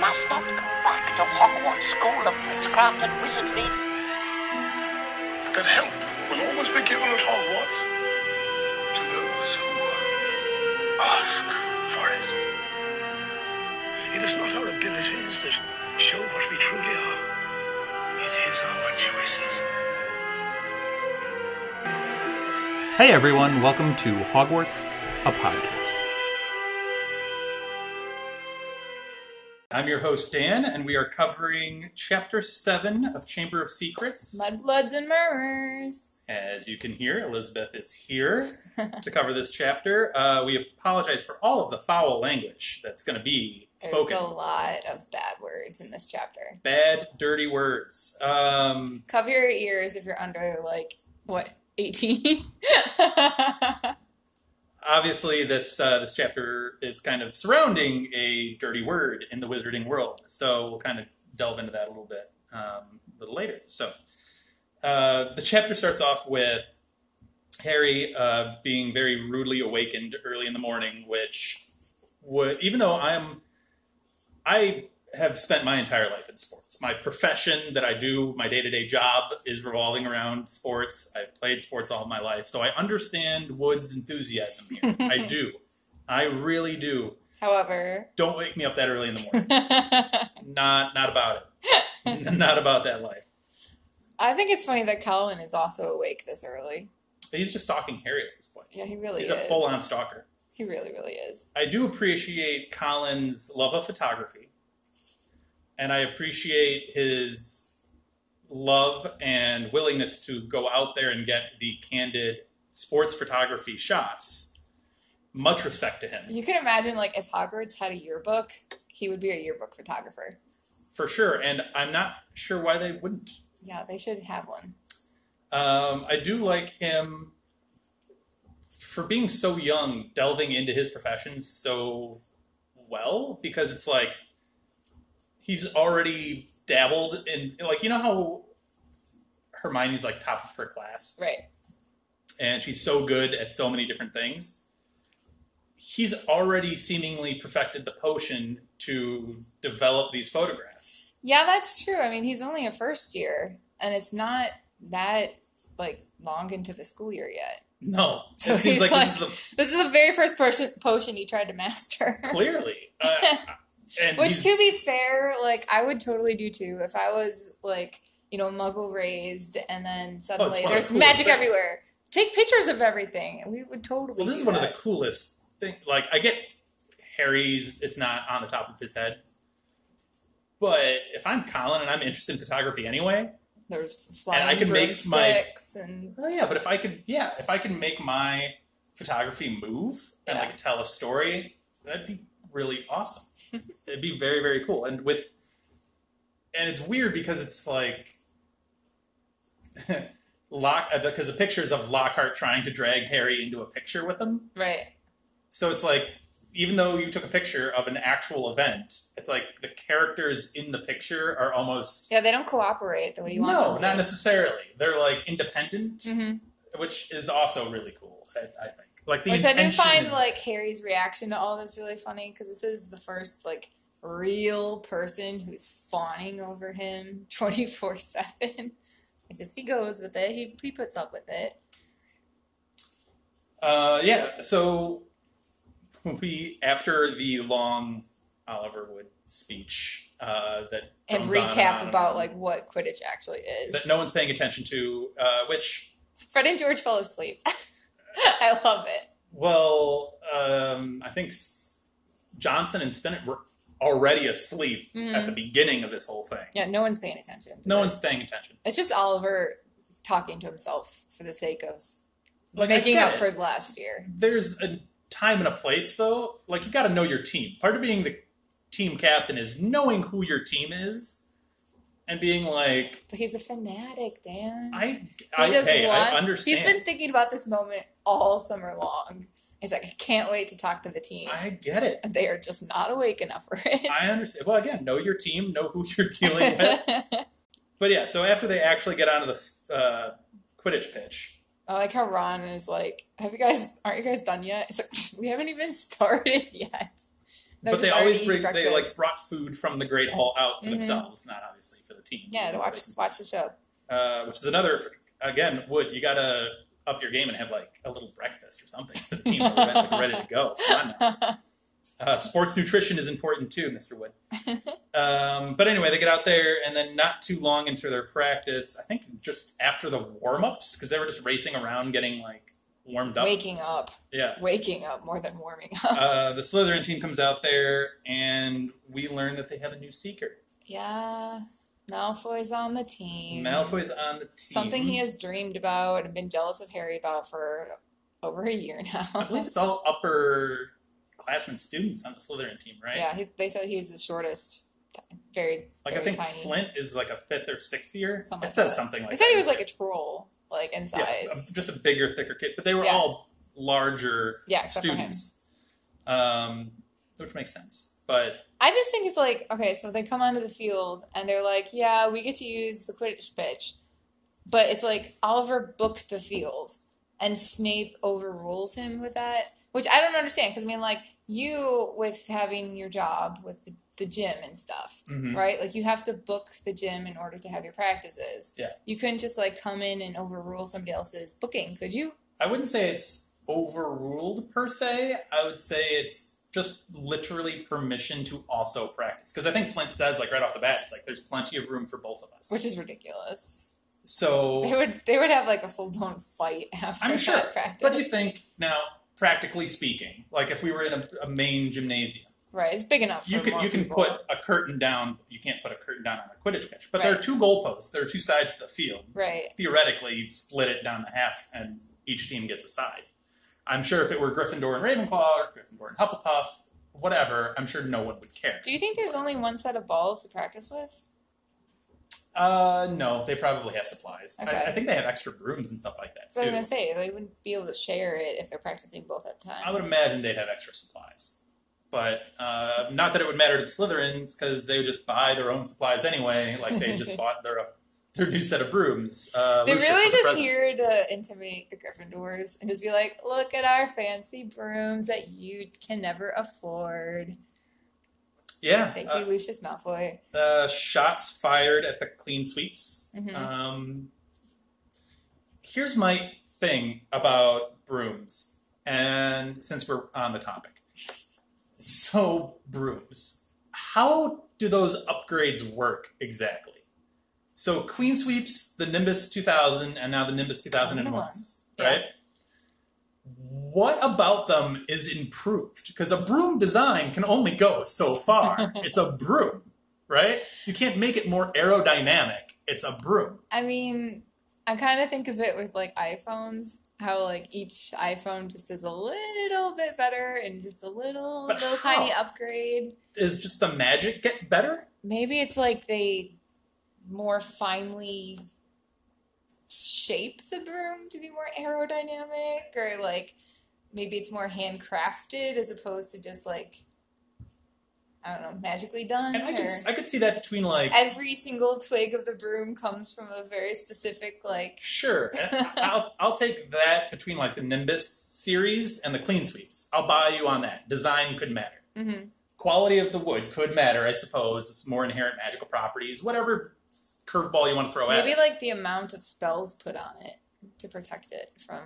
must not go back to Hogwarts School of Witchcraft and Wizardry. That help will always be given at Hogwarts to those who ask for it. It is not our abilities that show what we truly are. It is our choices. Hey everyone, welcome to Hogwarts, a podcast. I'm your host, Dan, and we are covering Chapter 7 of Chamber of Secrets. Mudbloods and Murmurs. As you can hear, Elizabeth is here to cover this chapter. We apologize for all of the foul language that's going to be spoken. There's a lot of bad words in this chapter. Bad, dirty words. Cover your ears if you're under, like, what, 18? Obviously, this chapter is kind of surrounding a dirty word in the wizarding world, so we'll kind of delve into that a little bit a little later. So, the chapter starts off with Harry being very rudely awakened early in the morning, which would, even though I have spent my entire life in sports. My profession that I do, my day-to-day job, is revolving around sports. I've played sports all my life, so I understand Wood's enthusiasm here. I do. I really do. However, don't wake me up that early in the morning. Not about it. Not about that life. I think it's funny that Colin is also awake this early. He's just stalking Harry at this point. Yeah, he really is. He's a full-on stalker. He really, really is. I do appreciate Colin's love of photography. And I appreciate his love and willingness to go out there and get the candid sports photography shots. Much respect to him. You can imagine, like, if Hogwarts had a yearbook, he would be a yearbook photographer. For sure, and I'm not sure why they wouldn't. Yeah, they should have one. I do like him, for being so young, delving into his profession so well, because it's like, he's already dabbled in, like, you know how Hermione's, like, top of her class? Right. And she's so good at so many different things. He's already seemingly perfected the potion to develop these photographs. Yeah, that's true. I mean, he's only a first year, and it's not that, like, long into the school year yet. No. So it seems like this is the very first potion he tried to master. Clearly. Which, to be fair, like, I would totally do too if I was, like, you know, muggle raised and then suddenly there's magic everywhere. Take pictures of everything. And we would totally do that. Well, this is one of the coolest things. Like, I get Harry's, it's not on the top of his head. But if I'm Colin and I'm interested in photography anyway. There's flying broomsticks and... Oh, yeah, but if I could make my photography move and, like, tell a story, that'd be really awesome. It'd be very, very cool. And it's weird because it's like because the pictures of Lockhart trying to drag Harry into a picture with him. Right. So it's like, even though you took a picture of an actual event, it's like the characters in the picture are almost... Yeah, they don't cooperate the way you want them to. No, not necessarily. They're, like, independent, which is also really cool, I think. Like, which I do find, like, Harry's reaction to all this really funny, because this is the first, like, real person who's fawning over him 24/7. He goes with it. He puts up with it. Yeah, so after the long Oliver Wood speech that and recap about, like, what Quidditch actually is. That no one's paying attention to, which... Fred and George fell asleep. I love it. Well, I think Johnson and Spinnet were already asleep at the beginning of this whole thing. Yeah, no one's paying attention. No one's paying attention. It's just Oliver talking to himself for the sake of, like, making up for last year. There's a time and a place, though. Like, you got to know your team. Part of being the team captain is knowing who your team is. And being like... But he's a fanatic, Dan. I understand. He's been thinking about this moment all summer long. He's like, I can't wait to talk to the team. I get it. And they are just not awake enough for it. I understand. Well, again, know your team. Know who you're dealing with. But yeah, so after they actually get onto the Quidditch pitch... I like how Ron is like, aren't you guys done yet? It's like, we haven't even started yet. But they always brought food from the Great Hall out for themselves, not obviously for the team. Yeah, to watch the show. Which is another, again, Wood, you gotta up your game and have like a little breakfast or something for the team. Like, ready to go. Come on now. Sports nutrition is important too, Mr. Wood. But anyway, they get out there, and then not too long into their practice, I think just after the warm-ups, because they were just racing around getting like warmed up. Waking up. Yeah. Waking up more than warming up. The Slytherin team comes out there, and we learn that they have a new seeker. Yeah. Malfoy's on the team. Something he has dreamed about and been jealous of Harry about for over a year now. I believe it's all upper... classmen students on the Slytherin team, right? Yeah, they said he was the shortest, very like very I think tiny. Flint is like a fifth or sixth year. Something it says that. Something like they said that. He was like a troll, like in size. Yeah, just a bigger, thicker kid, but they were all larger students, which makes sense. But I just think it's like okay, so they come onto the field and they're like, yeah, we get to use the Quidditch pitch, but it's like Oliver booked the field and Snape overrules him with that. Which I don't understand, because I mean, like, you with having your job with the gym and stuff, right? Like, you have to book the gym in order to have your practices. Yeah. You couldn't just, like, come in and overrule somebody else's booking, could you? I wouldn't say it's overruled, per se. I would say it's just literally permission to also practice. Because I think Flint says, like, right off the bat, it's like, there's plenty of room for both of us. Which is ridiculous. So... They would have, like, a full-blown fight after that practice. But do you think, now... Practically speaking, like if we were in a main gymnasium, right? It's big enough. You can put a curtain down. You can't put a curtain down on a Quidditch pitch, but there are two goalposts. There are two sides of the field. Right. Theoretically, you'd split it down the half, and each team gets a side. I'm sure if it were Gryffindor and Ravenclaw, or Gryffindor and Hufflepuff, whatever, I'm sure no one would care. Do you think there's only one set of balls to practice with? No, they probably have supplies. Okay. I think they have extra brooms and stuff like that, too. So I was going to say, they wouldn't be able to share it if they're practicing both at a time. I would imagine they'd have extra supplies. But not that it would matter to the Slytherins, because they would just buy their own supplies anyway. Like, they just bought their new set of brooms. They really just here to intimidate the Gryffindors and just be like, look at our fancy brooms that you can never afford. Yeah. Thank you, Lucius Malfoy. The shots fired at the clean sweeps. Mm-hmm. Here's my thing about brooms, and since we're on the topic. So, brooms. How do those upgrades work exactly? So, clean sweeps, the Nimbus 2000, and now the Nimbus 2001, right? Yeah. What about them is improved? Because a broom design can only go so far. It's a broom, right? You can't make it more aerodynamic. It's a broom. I mean, I kind of think of it with, like, iPhones. How, like, each iPhone just is a little bit better and just a little tiny upgrade. Is just the magic get better? Maybe it's, like, they more finely... shape the broom to be more aerodynamic, or like maybe it's more handcrafted as opposed to just like I don't know, magically done. And I could see that between like every single twig of the broom comes from a very specific like. Sure, I'll take that between like the Nimbus series and the clean sweeps. I'll buy you on that. Design could matter. Mm-hmm. Quality of the wood could matter, I suppose. It's more inherent magical properties, whatever. Curveball you want to throw at it. Maybe like the amount of spells put on it to protect it from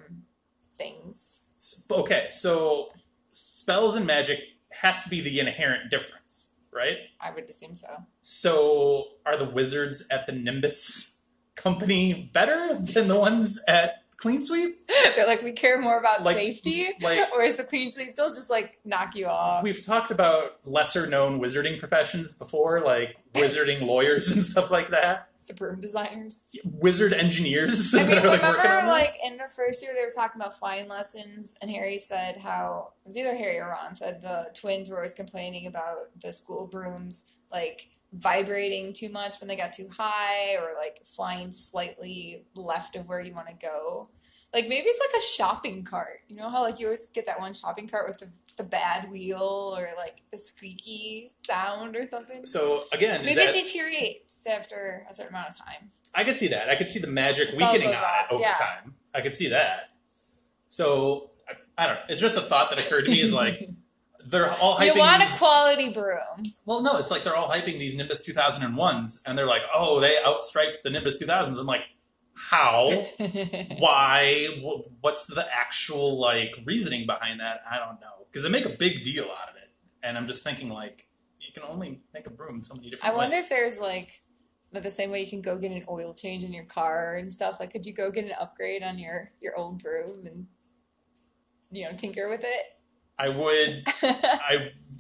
things. Okay, so spells and magic has to be the inherent difference, right? I would assume so. So are the wizards at the Nimbus company better than the ones at Clean Sweep? They're like, we care more about like, safety, like, or is the Clean Sweep still just like knock you off? We've talked about lesser known wizarding professions before, like wizarding lawyers and stuff like that. The broom designers. Wizard engineers. I mean, that are, like, remember, like, in the first year, they were talking about flying lessons, and Harry said how, it was either Harry or Ron, said the twins were always complaining about the school brooms, like, vibrating too much when they got too high, or, like, flying slightly left of where you want to go. Like, maybe it's like a shopping cart. You know how, like, you always get that one shopping cart with the bad wheel or, like, the squeaky sound or something? So, again... Maybe it deteriorates after a certain amount of time. I could see that. I could see the magic weakening on it over time. I could see that. So, I don't know. It's just a thought that occurred to me is, like, they're all hyping. You want a quality broom. Well, no, it's like they're all hyping these Nimbus 2001s, and they're like, oh, they outstriped the Nimbus 2000s. I'm like, how? Why? What's the actual, like, reasoning behind that? I don't know. Because they make a big deal out of it. And I'm just thinking, like, you can only make a broom so many different ways. I wonder if there's, like... But the same way you can go get an oil change in your car and stuff, like, could you go get an upgrade on your old broom and, you know, tinker with it? I would.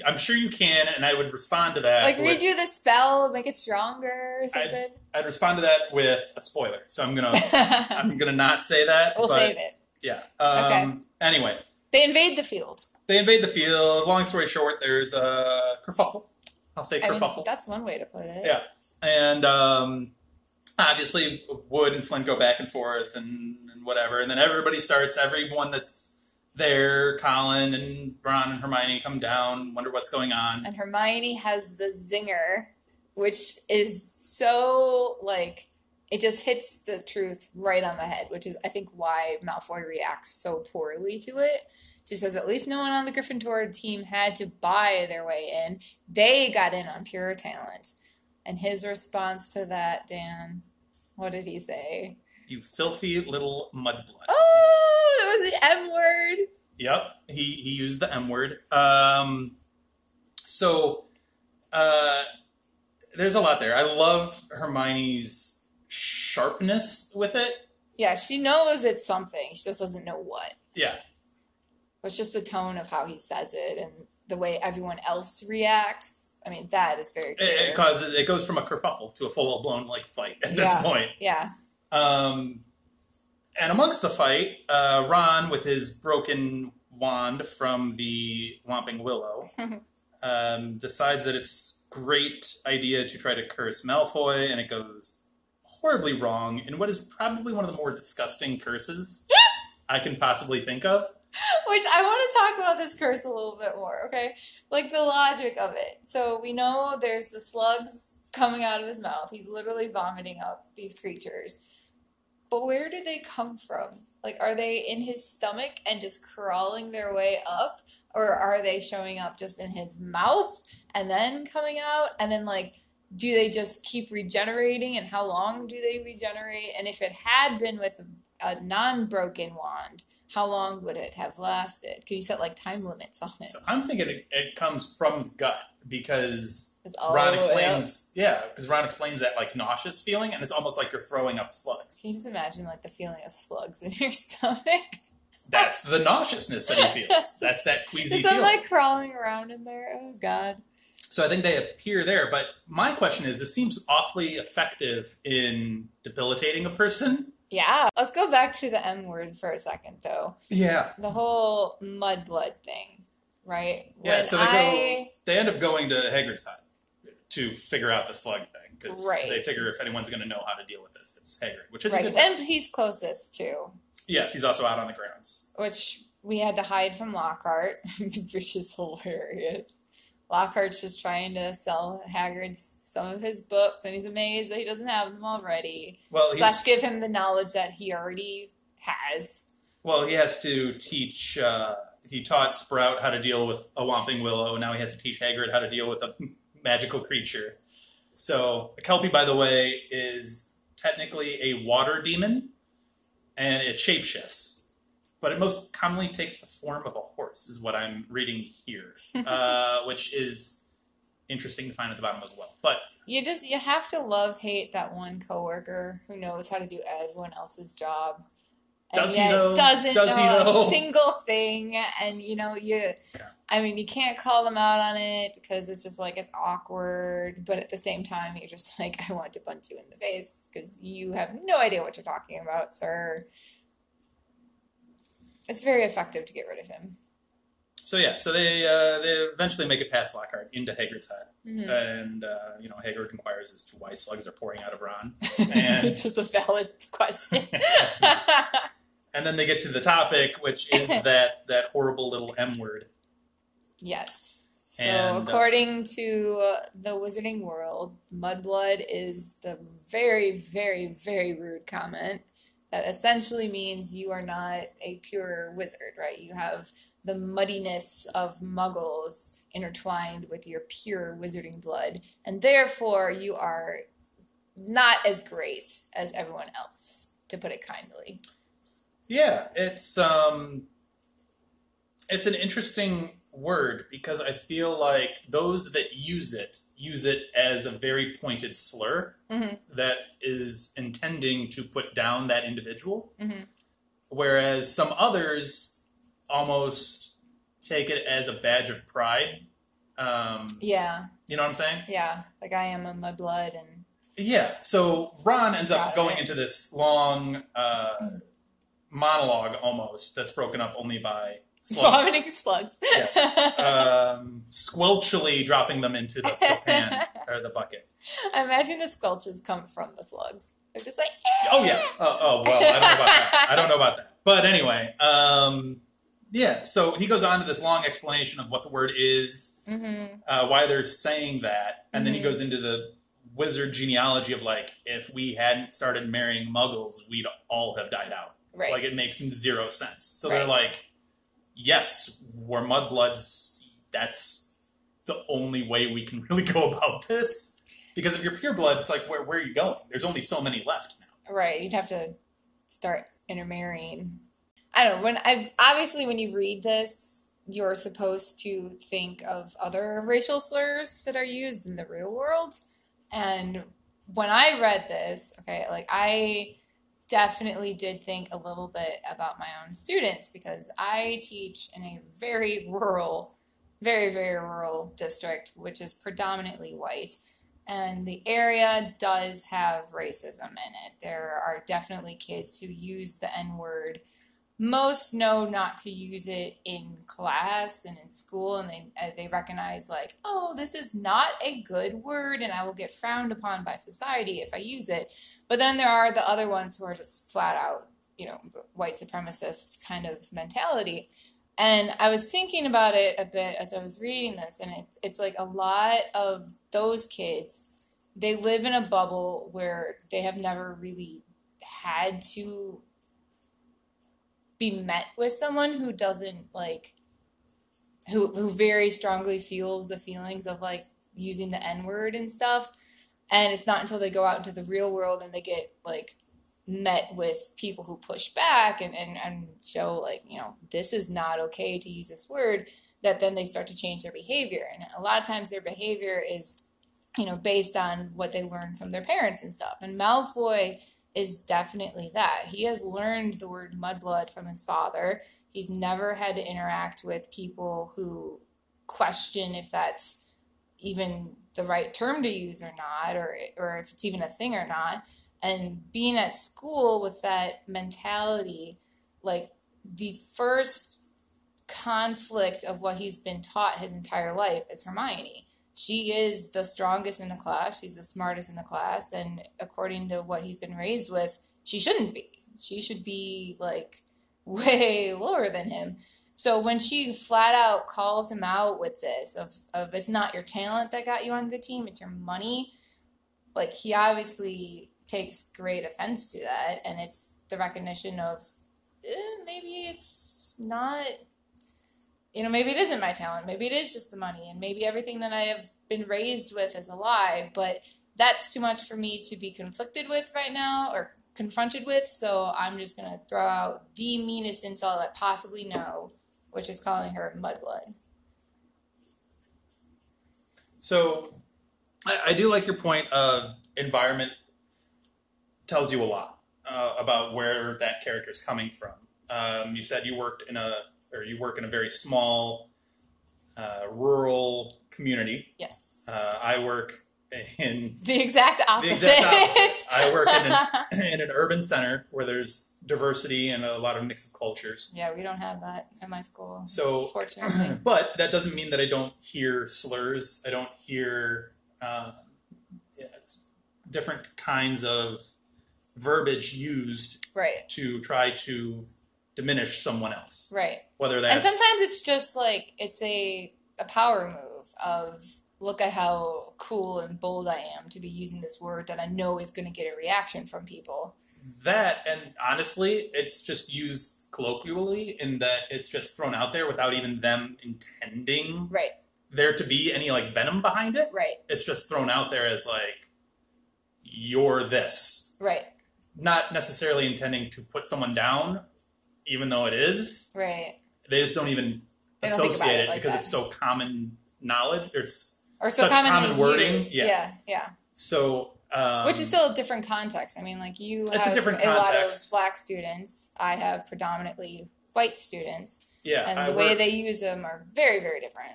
I'm sure you can, and I would respond to that. Like, redo the spell, make it stronger or something? I'd respond to that with a spoiler, so I'm gonna not say that. We'll save it. Yeah. Okay. Anyway. They invade the field. Long story short, there's a kerfuffle. I'll say kerfuffle. I mean, that's one way to put it. Yeah. And obviously Wood and Flint go back and forth and whatever. And then everyone that's there, Colin and Ron and Hermione, come down, wonder what's going on. And Hermione has the zinger, which is so, like, it just hits the truth right on the head, which is, I think, why Malfoy reacts so poorly to it. She says, at least no one on the Gryffindor team had to buy their way in. They got in on pure talent. And his response to that, Dan, what did he say? You filthy little mudblood. Oh, that was the M word. Yep, he used the M word. So there's a lot there. I love Hermione's sharpness with it. Yeah, she knows it's something. She just doesn't know what. Yeah. It's just the tone of how he says it and the way everyone else reacts. I mean, that is very clear. It goes from a kerfuffle to a full-blown, like, fight at this point. Yeah. And amongst the fight, Ron, with his broken wand from the Whomping Willow, decides that it's a great idea to try to curse Malfoy, and it goes horribly wrong in what is probably one of the more disgusting curses I can possibly think of. Which, I want to talk about this curse a little bit more, okay? Like, the logic of it. So, we know there's the slugs coming out of his mouth. He's literally vomiting up these creatures. But where do they come from? Like, are they in his stomach and just crawling their way up? Or are they showing up just in his mouth and then coming out? And then, like, do they just keep regenerating? And how long do they regenerate? And if it had been with a non-broken wand... how long would it have lasted? Could you set, like, time limits on it? So I'm thinking it comes from the gut because Ron explains that, like, nauseous feeling, and it's almost like you're throwing up slugs. Can you just imagine, like, the feeling of slugs in your stomach? That's the nauseousness that he feels. That's that queasy feeling. Is that, like, crawling around in there? Oh, God. So I think they appear there, but my question is, this seems awfully effective in debilitating a person. Yeah. Let's go back to the M word for a second, though. Yeah. The whole mudblood thing, right? Yeah, when so they end up going to Hagrid's side to figure out the slug thing, because they figure if anyone's going to know how to deal with this, it's Hagrid, which is a good one. And he's closest, too. Yes, he's also out on the grounds. Which we had to hide from Lockhart, which is hilarious. Lockhart's just trying to sell Hagrid's some of his books, and he's amazed that he doesn't have them already. Well, / give him the knowledge that he already has. Well, he has to teach... he taught Sprout how to deal with a Whomping Willow, and now he has to teach Hagrid how to deal with a magical creature. So, a Kelpie, by the way, is technically a water demon, and it shapeshifts. But it most commonly takes the form of a horse, is what I'm reading here. Which is... interesting to find at the bottom as well, but you have to hate that one coworker who knows how to do everyone else's job, and doesn't know a single thing, and I mean, you can't call them out on it because it's just like it's awkward, but at the same time, you're just like, I want to punch you in the face because you have no idea what you're talking about, sir. It's very effective to get rid of him. So they eventually make it past Lockhart into Hagrid's hut, and Hagrid inquires as to why slugs are pouring out of Ron. And which is a valid question. And then they get to the topic, which is that horrible little M word. Yes. So according to the Wizarding World, mudblood is the very, very, very rude comment That essentially means you are not a pure wizard, right? You have the muddiness of muggles intertwined with your pure wizarding blood, and therefore you are not as great as everyone else, to put it kindly. Yeah, it's an interesting word because I feel like those that use it as a very pointed slur mm-hmm. that is intending to put down that individual. Mm-hmm. Whereas some others almost take it as a badge of pride. Yeah. You know what I'm saying? Yeah. Like I am in my blood and... Yeah. So Ron ends up going into this long monologue almost that's broken up only by... vomiting slugs. Yes. Squelchily dropping them into the pan or the bucket. I imagine the squelches come from the slugs. They're just like, eh! Oh, yeah. Oh, well, I don't know about that. I don't know about that. But anyway, yeah. So he goes on to this long explanation of what the word is, mm-hmm. Why they're saying that. And mm-hmm. then he goes into the wizard genealogy of like, if we hadn't started marrying muggles, we'd all have died out. Right. Like, it makes zero sense. So right. they're like, yes, we're mudbloods. That's the only way we can really go about this. Because if you're pure blood, it's like, where are you going? There's only so many left now. Right, you'd have to start intermarrying. I don't know. Obviously, when you read this, you're supposed to think of other racial slurs that are used in the real world. And when I read this, okay, like I... definitely did think a little bit about my own students because I teach in a very rural, very, very rural district, which is predominantly white. And the area does have racism in it. There are definitely kids who use the N-word. Most know not to use it in class and in school, and they recognize like, oh, this is not a good word, and I will get frowned upon by society if I use it. But then there are the other ones who are just flat out, you know, white supremacist kind of mentality. And I was thinking about it a bit as I was reading this, and it's like a lot of those kids, they live in a bubble where they have never really had to be met with someone who doesn't like, who very strongly feels the feelings of like using the N-word and stuff. And it's not until they go out into the real world and they get like met with people who push back and show like, you know, this is not okay to use this word, that then they start to change their behavior. And a lot of times their behavior is, you know, based on what they learned from their parents and stuff. And Malfoy is definitely that. He has learned the word mudblood from his father. He's never had to interact with people who question if that's even the right term to use or not, or if it's even a thing or not. And being at school with that mentality, like the first conflict of what he's been taught his entire life is Hermione. She is the strongest in the class. She's the smartest in the class. And according to what he's been raised with, she shouldn't be. She should be, like, way lower than him. So when she flat out calls him out with this, of it's not your talent that got you on the team, it's your money, like, he obviously takes great offense to that. And it's the recognition of, maybe it's not... You know, maybe it isn't my talent. Maybe it is just the money. And maybe everything that I have been raised with is a lie. But that's too much for me to be conflicted with right now or confronted with. So I'm just going to throw out the meanest insult I possibly know, which is calling her mudblood. So I do like your point of environment tells you a lot about where that character is coming from. You said you worked in a... or you work in a very small, rural community. Yes. I work in... the exact opposite. The exact opposite. I work in an urban center where there's diversity and a lot of mix of cultures. Yeah, we don't have that at my school, so, fortunately. But that doesn't mean that I don't hear slurs. I don't hear different kinds of verbiage used right. to try to... diminish someone else. Right. Whether that's... And sometimes it's just like, it's a power move of, look at how cool and bold I am to be using this word that I know is going to get a reaction from people. that, and honestly, it's just used colloquially in that it's just thrown out there without even them intending there to be any, like, venom behind it. Right. It's just thrown out there as, like, you're this. Right. Not necessarily intending to put someone down, even though it is. Right. They just don't even associate it like because that. It's so common knowledge. Or so such common wording. Used. Yeah. So... which is still a different context. I mean, like, you have a lot of black students. I have predominantly white students. Yeah. And the way they use them are very, very different.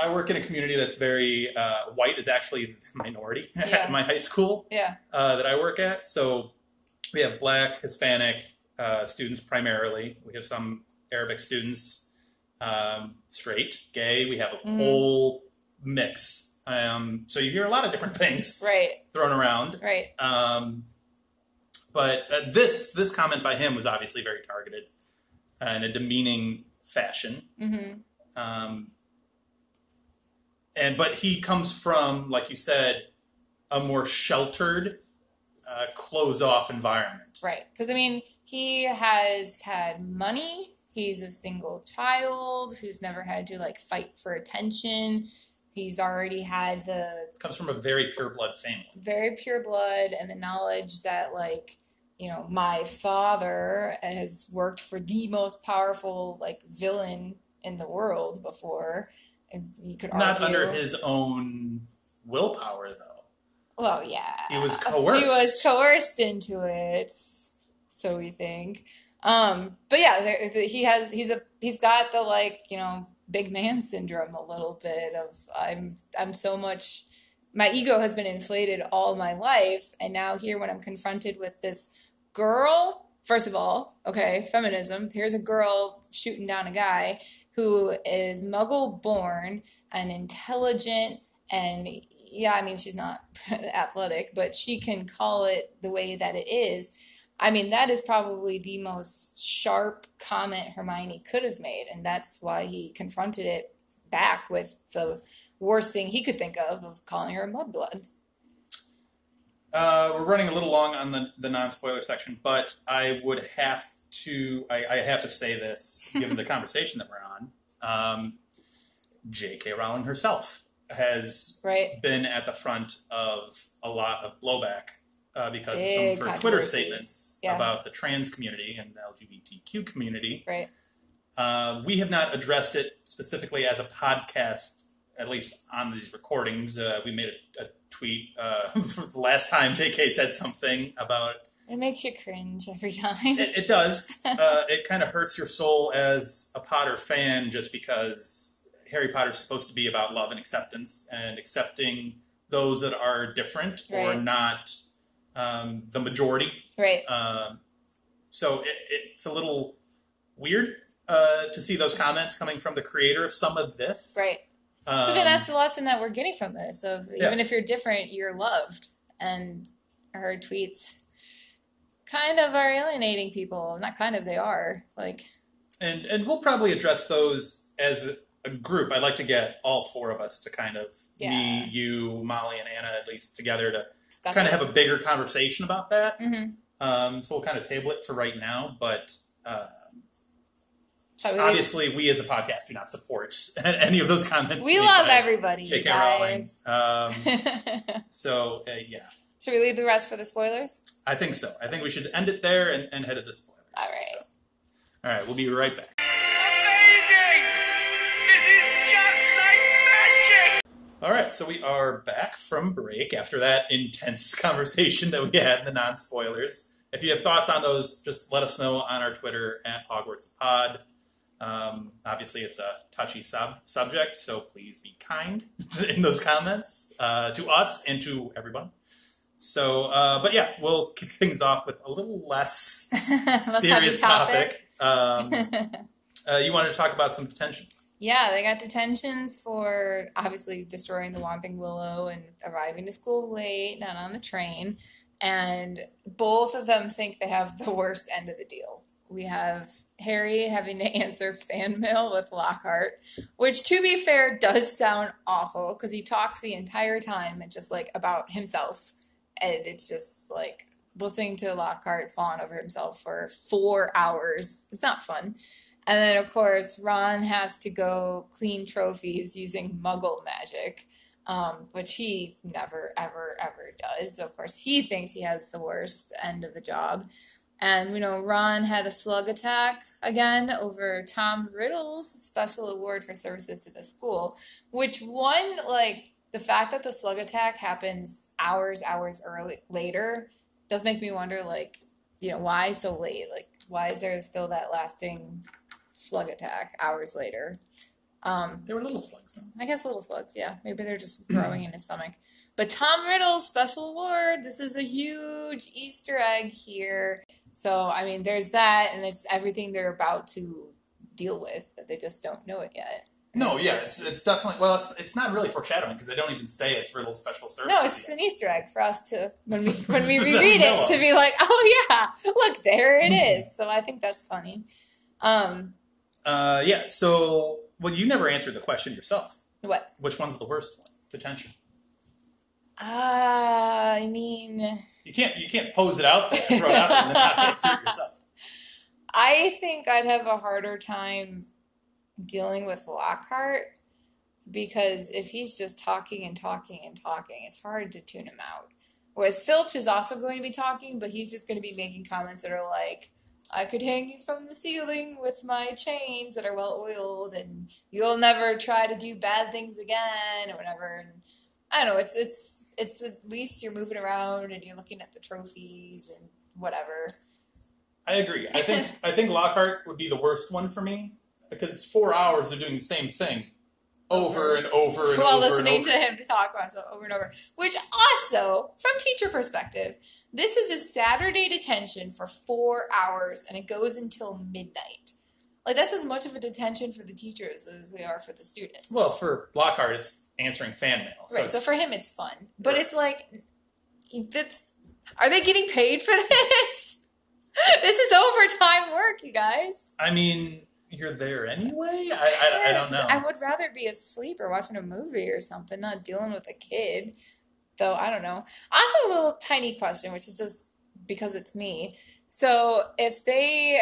I work in a community that's very... white is actually the minority at my high school that I work at. So we have black, Hispanic students primarily. We have some Arabic students, straight, gay. We have a whole mix. So you hear a lot of different things thrown around. Right. But this comment by him was obviously very targeted in a demeaning fashion. Mm-hmm. But he comes from, like you said, a more sheltered, close-off environment. Right. Because, I mean, he has had money. He's a single child who's never had to, like, fight for attention. He's already had comes from a very pure blood family. Very pure blood, and the knowledge that, like, you know, my father has worked for the most powerful, like, villain in the world before. You could argue. Not under his own willpower, though. Well, yeah. He was coerced. Into it, so we think. But yeah, he's got the, like, you know, big man syndrome a little bit of I'm so much, my ego has been inflated all my life, and now here when I'm confronted with this girl, first of all, okay, feminism, here's a girl shooting down a guy who is muggle born and intelligent, and yeah, I mean, she's not athletic, but she can call it the way that it is. I mean, that is probably the most sharp comment Hermione could have made, and that's why he confronted it back with the worst thing he could think of calling her a mudblood. We're running a little long on the non-spoiler section, but I would have to... I have to say this, given the conversation that we're on. J.K. Rowling herself has been at the front of a lot of blowback because of some of her Twitter statements about the trans community and the LGBTQ community. Right. We have not addressed it specifically as a podcast, at least on these recordings. We made a tweet for the last time JK said something about... It makes you cringe every time. It does. It kind of hurts your soul as a Potter fan just because Harry Potter's supposed to be about love and acceptance and accepting those that are different or not... the majority. Right. So it's a little weird to see those comments coming from the creator of some of this. Right. But that's the lesson that we're getting from this. Even if you're different, you're loved. And her tweets kind of are alienating people. Not kind of, they are. Like. And we'll probably address those as a group. I'd like to get all four of us to kind of, me, you, Molly, and Anna, at least together to... Disgusting. Kind of have a bigger conversation about that. Mm-hmm. So we'll kind of table it for right now. But obviously, we as a podcast do not support any of those comments. We love everybody, JK Rowling. Yeah. Should we leave the rest for the spoilers? I think so. I think we should end it there and head to the spoilers. All right. So. All right. We'll be right back. Amazing! This is just like magic! All right, so we are back from break after that intense conversation that we had in the non-spoilers. If you have thoughts on those, just let us know on our Twitter at HogwartsPod. Obviously, it's a touchy subject, so please be kind in those comments to us and to everyone. So, but yeah, we'll kick things off with a little less serious topic. You wanted to talk about some detentions. Yeah, they got detentions for obviously destroying the Whomping Willow and arriving to school late, not on the train. And both of them think they have the worst end of the deal. We have Harry having to answer fan mail with Lockhart, which, to be fair, does sound awful because he talks the entire time and just, like, about himself. And it's just, like, listening to Lockhart fawn over himself for 4 hours. It's not fun. And then, of course, Ron has to go clean trophies using muggle magic, which he never, ever, ever does. So, of course, he thinks he has the worst end of the job. And, you know, Ron had a slug attack again over Tom Riddle's special award for services to the school, which one, like, the fact that the slug attack happens hours later does make me wonder, like, you know, why so late? Like, why is there still that lasting slug attack hours later? They were little slugs. I guess little slugs, yeah. Maybe they're just growing in his stomach. But Tom Riddle's special award, this is a huge Easter egg here. So, I mean, there's that, and it's everything they're about to deal with, but they just don't know it yet. No, yeah, it's definitely, well, it's not really foreshadowing because they don't even say it's Riddle's special service. No, it's just an Easter egg for us to, when we reread it, to be like, oh yeah, look, there it is. So I think that's funny. Yeah, so, well, you never answered the question yourself. What? Which one's the worst one? Detention. I mean... You can't pose it out there, throw it out there, and then not answer it yourself. I think I'd have a harder time dealing with Lockhart, because if he's just talking, it's hard to tune him out. Whereas Filch is also going to be talking, but he's just going to be making comments that are like, I could hang you from the ceiling with my chains that are well-oiled, and you'll never try to do bad things again, or whatever. And I don't know, it's at least you're moving around and you're looking at the trophies and whatever. I agree. I think Lockhart would be the worst one for me, because it's 4 hours of doing the same thing over and over and over. While listening to him talk about it over and over. Which also, from teacher perspective, this is a Saturday detention for 4 hours and it goes until midnight. Like, that's as much of a detention for the teachers as they are for the students. Well, for Lockhart, it's answering fan mail. So right, so for him it's fun. But right. It's like, are they getting paid for this? This is overtime work, you guys. I mean... You're there anyway? I don't know. I would rather be asleep or watching a movie or something, not dealing with a kid. Though, I don't know. Also, a little tiny question, which is just because it's me. So, if they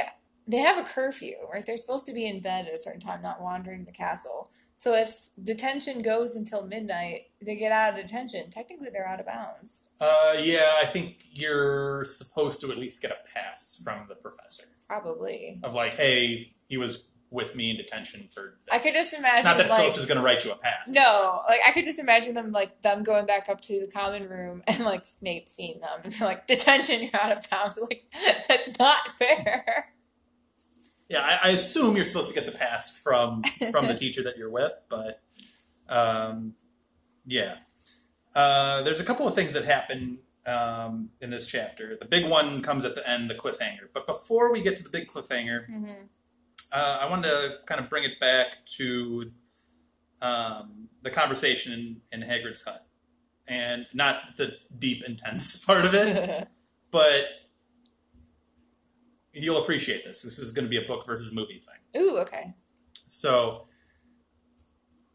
have a curfew, right? They're supposed to be in bed at a certain time, not wandering the castle. So, if detention goes until midnight, they get out of detention. Technically, they're out of bounds. Yeah, I think you're supposed to at least get a pass from the professor. Probably. Of like, hey... He was with me in detention for this. I could just imagine, not that, like, Filch is going to write you a pass. No, like, I could just imagine them, like, them going back up to the common room and, like, Snape seeing them and be like, detention, you're out of bounds. Like, that's not fair. Yeah, I assume you're supposed to get the pass from the teacher that you're with, but, yeah. There's a couple of things that happen in this chapter. The big one comes at the end, the cliffhanger. But before we get to the big cliffhanger... Mm-hmm. I wanted to kind of bring it back to the conversation in Hagrid's hut. And not the deep, intense part of it, but you'll appreciate this. This is going to be a book versus movie thing. Ooh, okay. So,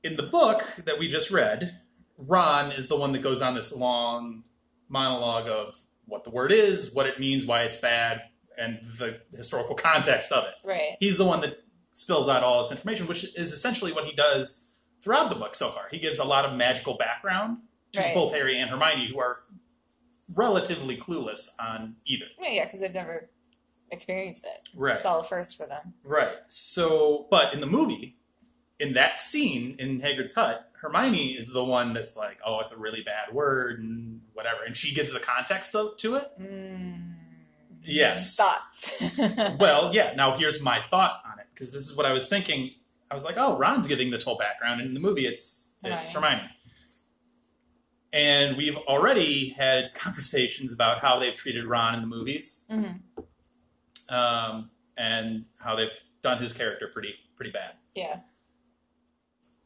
in the book that we just read, Ron is the one that goes on this long monologue of what the word is, what it means, why it's bad, and the historical context of it. Right. He's the one that spills out all this information, which is essentially what he does throughout the book so far. He gives a lot of magical background to both Harry and Hermione, who are relatively clueless on either. Yeah, because they've never experienced it. Right. It's all a first for them. Right. So, but in the movie, in that scene in Hagrid's hut, Hermione is the one that's like, oh, it's a really bad word and whatever. And she gives the context to it. Mm. Yes. Thoughts. Well, yeah. Now, here's my thought on it, because this is what I was thinking. I was like, oh, Ron's giving this whole background, and in the movie, it's Hermione. And we've already had conversations about how they've treated Ron in the movies, mm-hmm. And how they've done his character pretty bad. Yeah.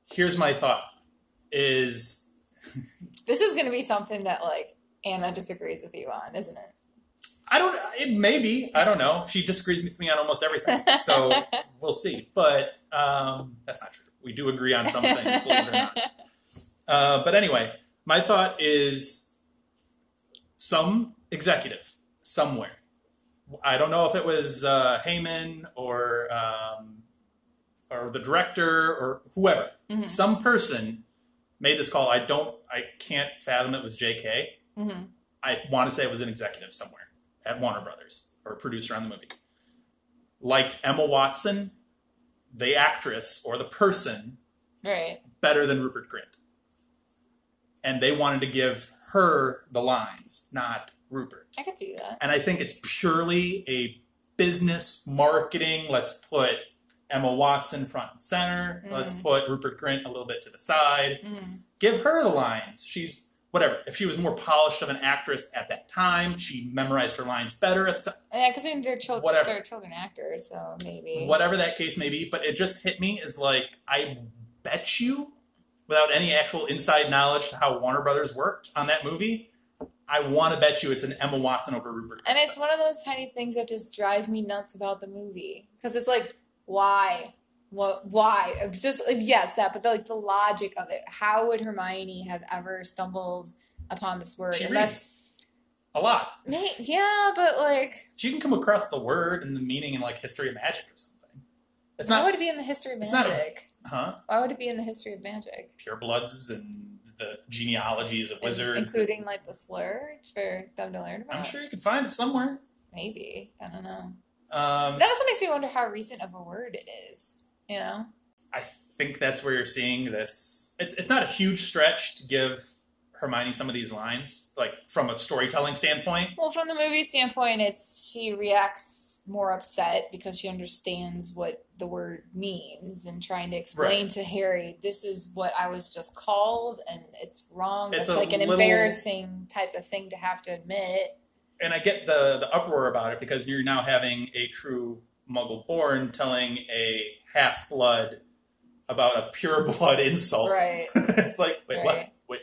Here's my thought: is this is going to be something that, like, Anna disagrees with you on, isn't it? I don't, it may be, I don't know. She disagrees with me on almost everything, so we'll see. But that's not true. We do agree on some things, believe it or not. But anyway, my thought is some executive, somewhere. I don't know if it was Heyman or the director or whoever. Mm-hmm. Some person made this call. I can't fathom it was JK. Mm-hmm. I want to say it was an executive somewhere at Warner Brothers or a producer on the movie. Liked Emma Watson, the actress or the person, right, better than Rupert Grint. And they wanted to give her the lines, not Rupert. I could see that. And I think it's purely a business marketing. Let's put Emma Watson front and center. Mm. Let's put Rupert Grint a little bit to the side. Mm. Give her the lines. She's whatever. If she was more polished of an actress at that time, she memorized her lines better at the time. Yeah, because they're children actors, so maybe. Whatever that case may be. But it just hit me as like, I bet you, without any actual inside knowledge to how Warner Brothers worked on that movie, I want to bet you it's an Emma Watson over Rupert. And it's one of those tiny things that just drives me nuts about the movie. Because it's like, why? What? Why? Just, yes, that, but the logic of it. How would Hermione have ever stumbled upon this word? She reads a lot. Yeah, but like... She can come across the word and the meaning in like History of Magic or something. It's not, why would it be in the History of Magic? Why would it be in the History of Magic? Purebloods and the genealogies of wizards. Including like the slur for them to learn about. I'm sure you could find it somewhere. Maybe. I don't know. That also makes me wonder how recent of a word it is, you know? I think that's where you're seeing this. It's not a huge stretch to give Hermione some of these lines, like from a storytelling standpoint. Well, from the movie standpoint, she reacts more upset because she understands what the word means and trying to explain to Harry, this is what I was just called and it's wrong. It's like an embarrassing type of thing to have to admit. And I get the uproar about it because you're now having a true Muggle-born telling a half-blood about a pure-blood insult. Right. It's like, wait,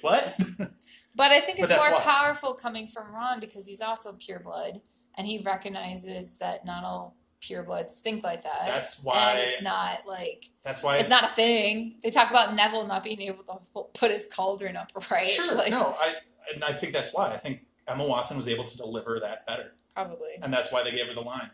what? But I think it's more powerful coming from Ron because he's also pure-blood, and he recognizes that not all pure-bloods think like that. That's why... And it's not like... That's why... It's not a thing. They talk about Neville not being able to put his cauldron up, right? Sure, like, no. I think that's why. I think Emma Watson was able to deliver that better. Probably. And that's why they gave her the line.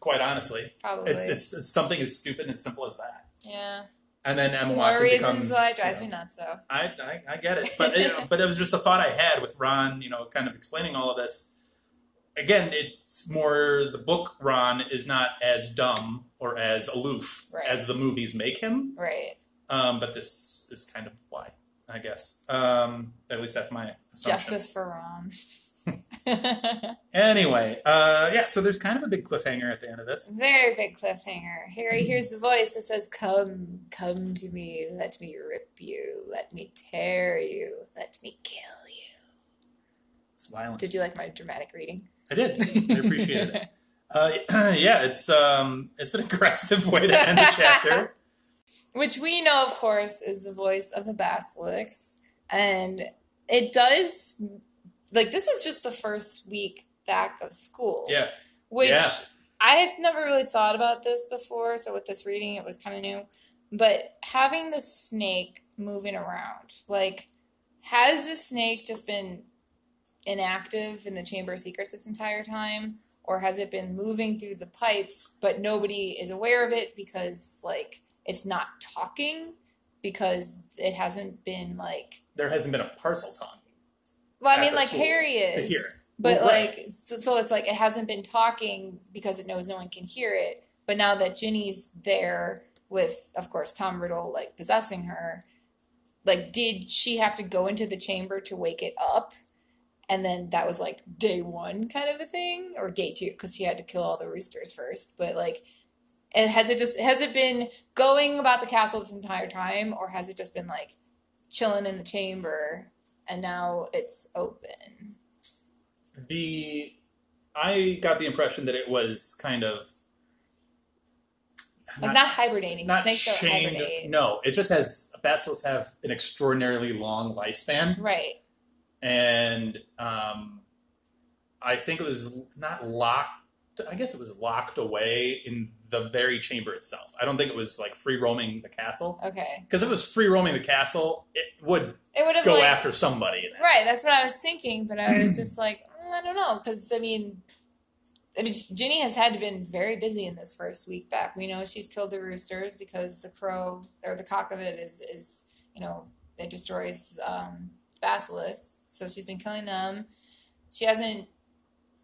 Quite honestly. Probably. It's something as stupid and as simple as that. Yeah. And then Emma Watson becomes... More reasons why it drives me nuts, though. I get it. But, but it was just a thought I had with Ron, kind of explaining all of this. Again, it's more the book Ron is not as dumb or as aloof as the movies make him. Right. But this is kind of why, I guess. At least that's my assumption. Justice for Ron. Anyway, so there's kind of a big cliffhanger at the end of this. Very big cliffhanger. Harry hears the voice that says, come to me, let me rip you, let me tear you, let me kill you. It's violent. Did you like my dramatic reading? I did. I appreciated it. It's an aggressive way to end the chapter. Which we know, of course, is the voice of the Basilisk. And it does... Like, this is just the first week back of school. Yeah. Which I've never really thought about this before, so with this reading, it was kind of new. But having the snake moving around, like, has the snake just been inactive in the Chamber of Secrets this entire time? Or has it been moving through the pipes, but nobody is aware of it because, like, it's not talking? Because it hasn't been, like... There hasn't been a Parseltongue. Well, I mean, like, Harry is. To hear it. But, like, so it's like it hasn't been talking because it knows no one can hear it. But now that Ginny's there with, of course, Tom Riddle, like, possessing her, like, did she have to go into the chamber to wake it up? And then that was, like, day one kind of a thing? Or day two, because she had to kill all the roosters first. But, like, has it been going about the castle this entire time? Or has it just been, like, chilling in the chamber? And now it's open. I got the impression that it was kind of... Not hibernating. Not snakes don't hibernate. No, it just has... Basilisks have an extraordinarily long lifespan. Right. And I think it was not locked... I guess it was locked away in the very chamber itself. I don't think it was, like, free roaming the castle. Okay. Because if it was free roaming the castle, it would go after somebody. Right, that's what I was thinking, but I was just like, I don't know. Because, I mean, I mean, Ginny has had been very busy in this first week back. We know she's killed the roosters because the crow, or the cock of it is you know, it destroys Basilisk. So she's been killing them. She hasn't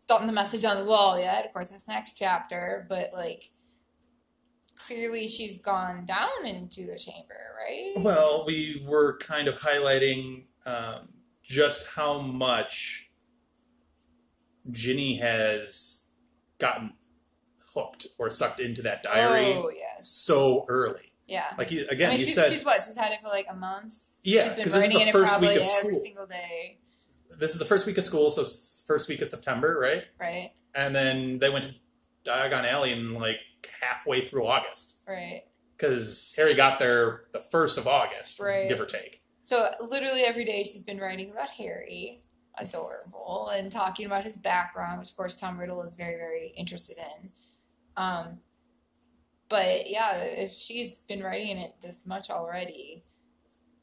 gotten the message on the wall yet. Of course, that's next chapter. But, like, clearly she's gone down into the chamber, right? Well, we were kind of highlighting just how much Ginny has gotten hooked or sucked into that diary so early. Yeah. Like, again, I mean, you said... She's what? She's had it for, like, a month? Yeah, because this is the first week of school. Every single day. This is the first week of school, so first week of September, right? Right. And then they went to Diagon Alley in, like, halfway through August. Right. Because Harry got there the 1st of August, right, give or take. So literally every day she's been writing about Harry, adorable, and talking about his background, which, of course, Tom Riddle is very, very interested in. But, yeah, if she's been writing it this much already,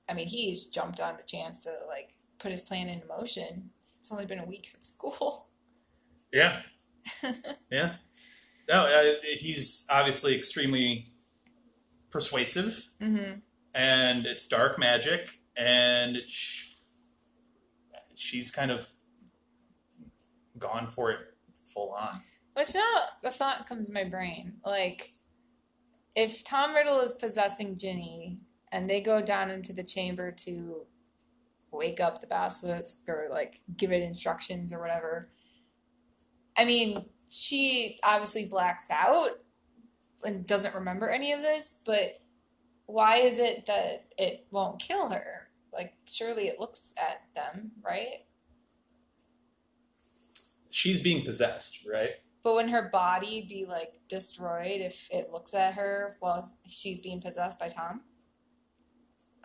I mean, he's jumped on the chance to, like, put his plan into motion. It's only been a week of school. Yeah. Yeah. No, he's obviously extremely persuasive, mm-hmm, and it's dark magic, and she's kind of gone for it full on. Which now a thought comes to my brain. Like, if Tom Riddle is possessing Ginny and they go down into the chamber to wake up the basilisk or, like, give it instructions or whatever, I mean, she obviously blacks out and doesn't remember any of this, but why is it that it won't kill her? Like, surely it looks at them, right? She's being possessed, right? But wouldn't her body be, like, destroyed if it looks at her while she's being possessed by Tom?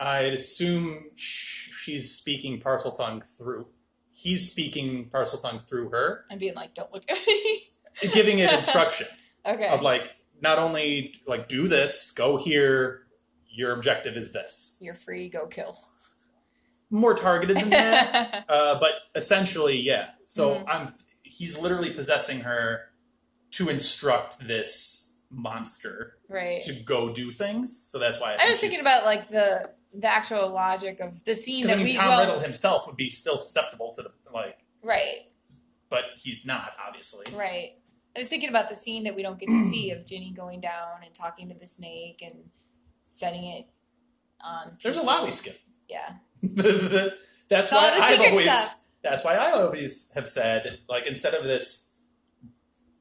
I'd assume she's speaking Parseltongue through. He's speaking Parseltongue through her. And being like, don't look at me. Giving it instruction. Okay. Of, like, not only, like, do this, go here, your objective is this. You're free, go kill. More targeted than that. But essentially, yeah. So mm-hmm. He's literally possessing her to instruct this monster, right, to go do things. So that's why I was thinking about, like, the actual logic of the scene that Tom Riddle himself would be still susceptible to the, like... Right. But he's not, obviously. Right. I was thinking about the scene that we don't get to see of Ginny going down and talking to the snake and setting it on people. There's a lot we skip. Yeah. That's why I always have said, like, instead of this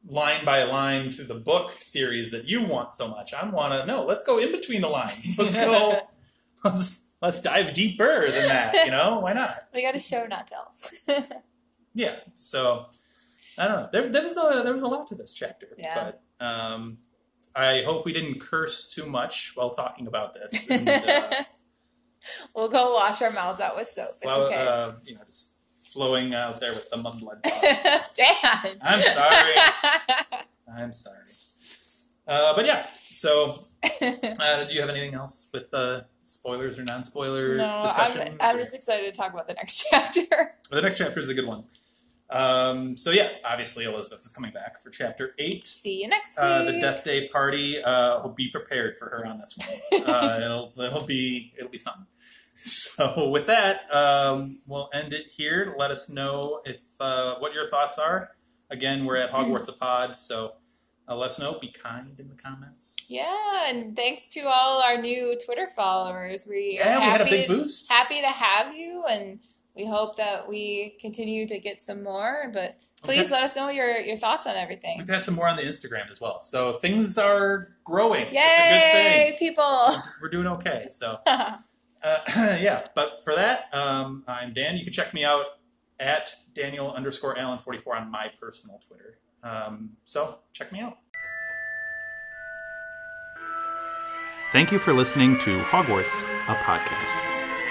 line by line through the book series that you want so much, let's go in between the lines. Let's go... Let's dive deeper than that, you know? Why not? We got a show, not tell. Yeah, so, I don't know. There was a lot to this chapter. Yeah. But I hope we didn't curse too much while talking about this. And, we'll go wash our mouths out with soap. It's okay. It's flowing out there with the mudblood. Dan! I'm sorry. But yeah, so, do you have anything else with the... spoilers or non-spoiler discussions? No, I'm just excited to talk about the next chapter. The next chapter is a good one. So yeah, obviously Elizabeth is coming back for chapter 8. See you next week. The Death Day party. Be prepared for her on this one. It'll be something. So with that, we'll end it here. Let us know if what your thoughts are. Again, we're at Hogwarts a Pod, so. Let us know. Be kind in the comments. Yeah, and thanks to all our new Twitter followers. We had a big boost. Happy to have you, and we hope that we continue to get some more. But please let us know your thoughts on everything. We've got some more on the Instagram as well. So things are growing. Yay, it's a good thing. People! We're doing okay. So, yeah, but for that, I'm Dan. You can check me out at Daniel_Allen44 on my personal Twitter. So check me out. Thank you for listening to Hogwarts, a podcast.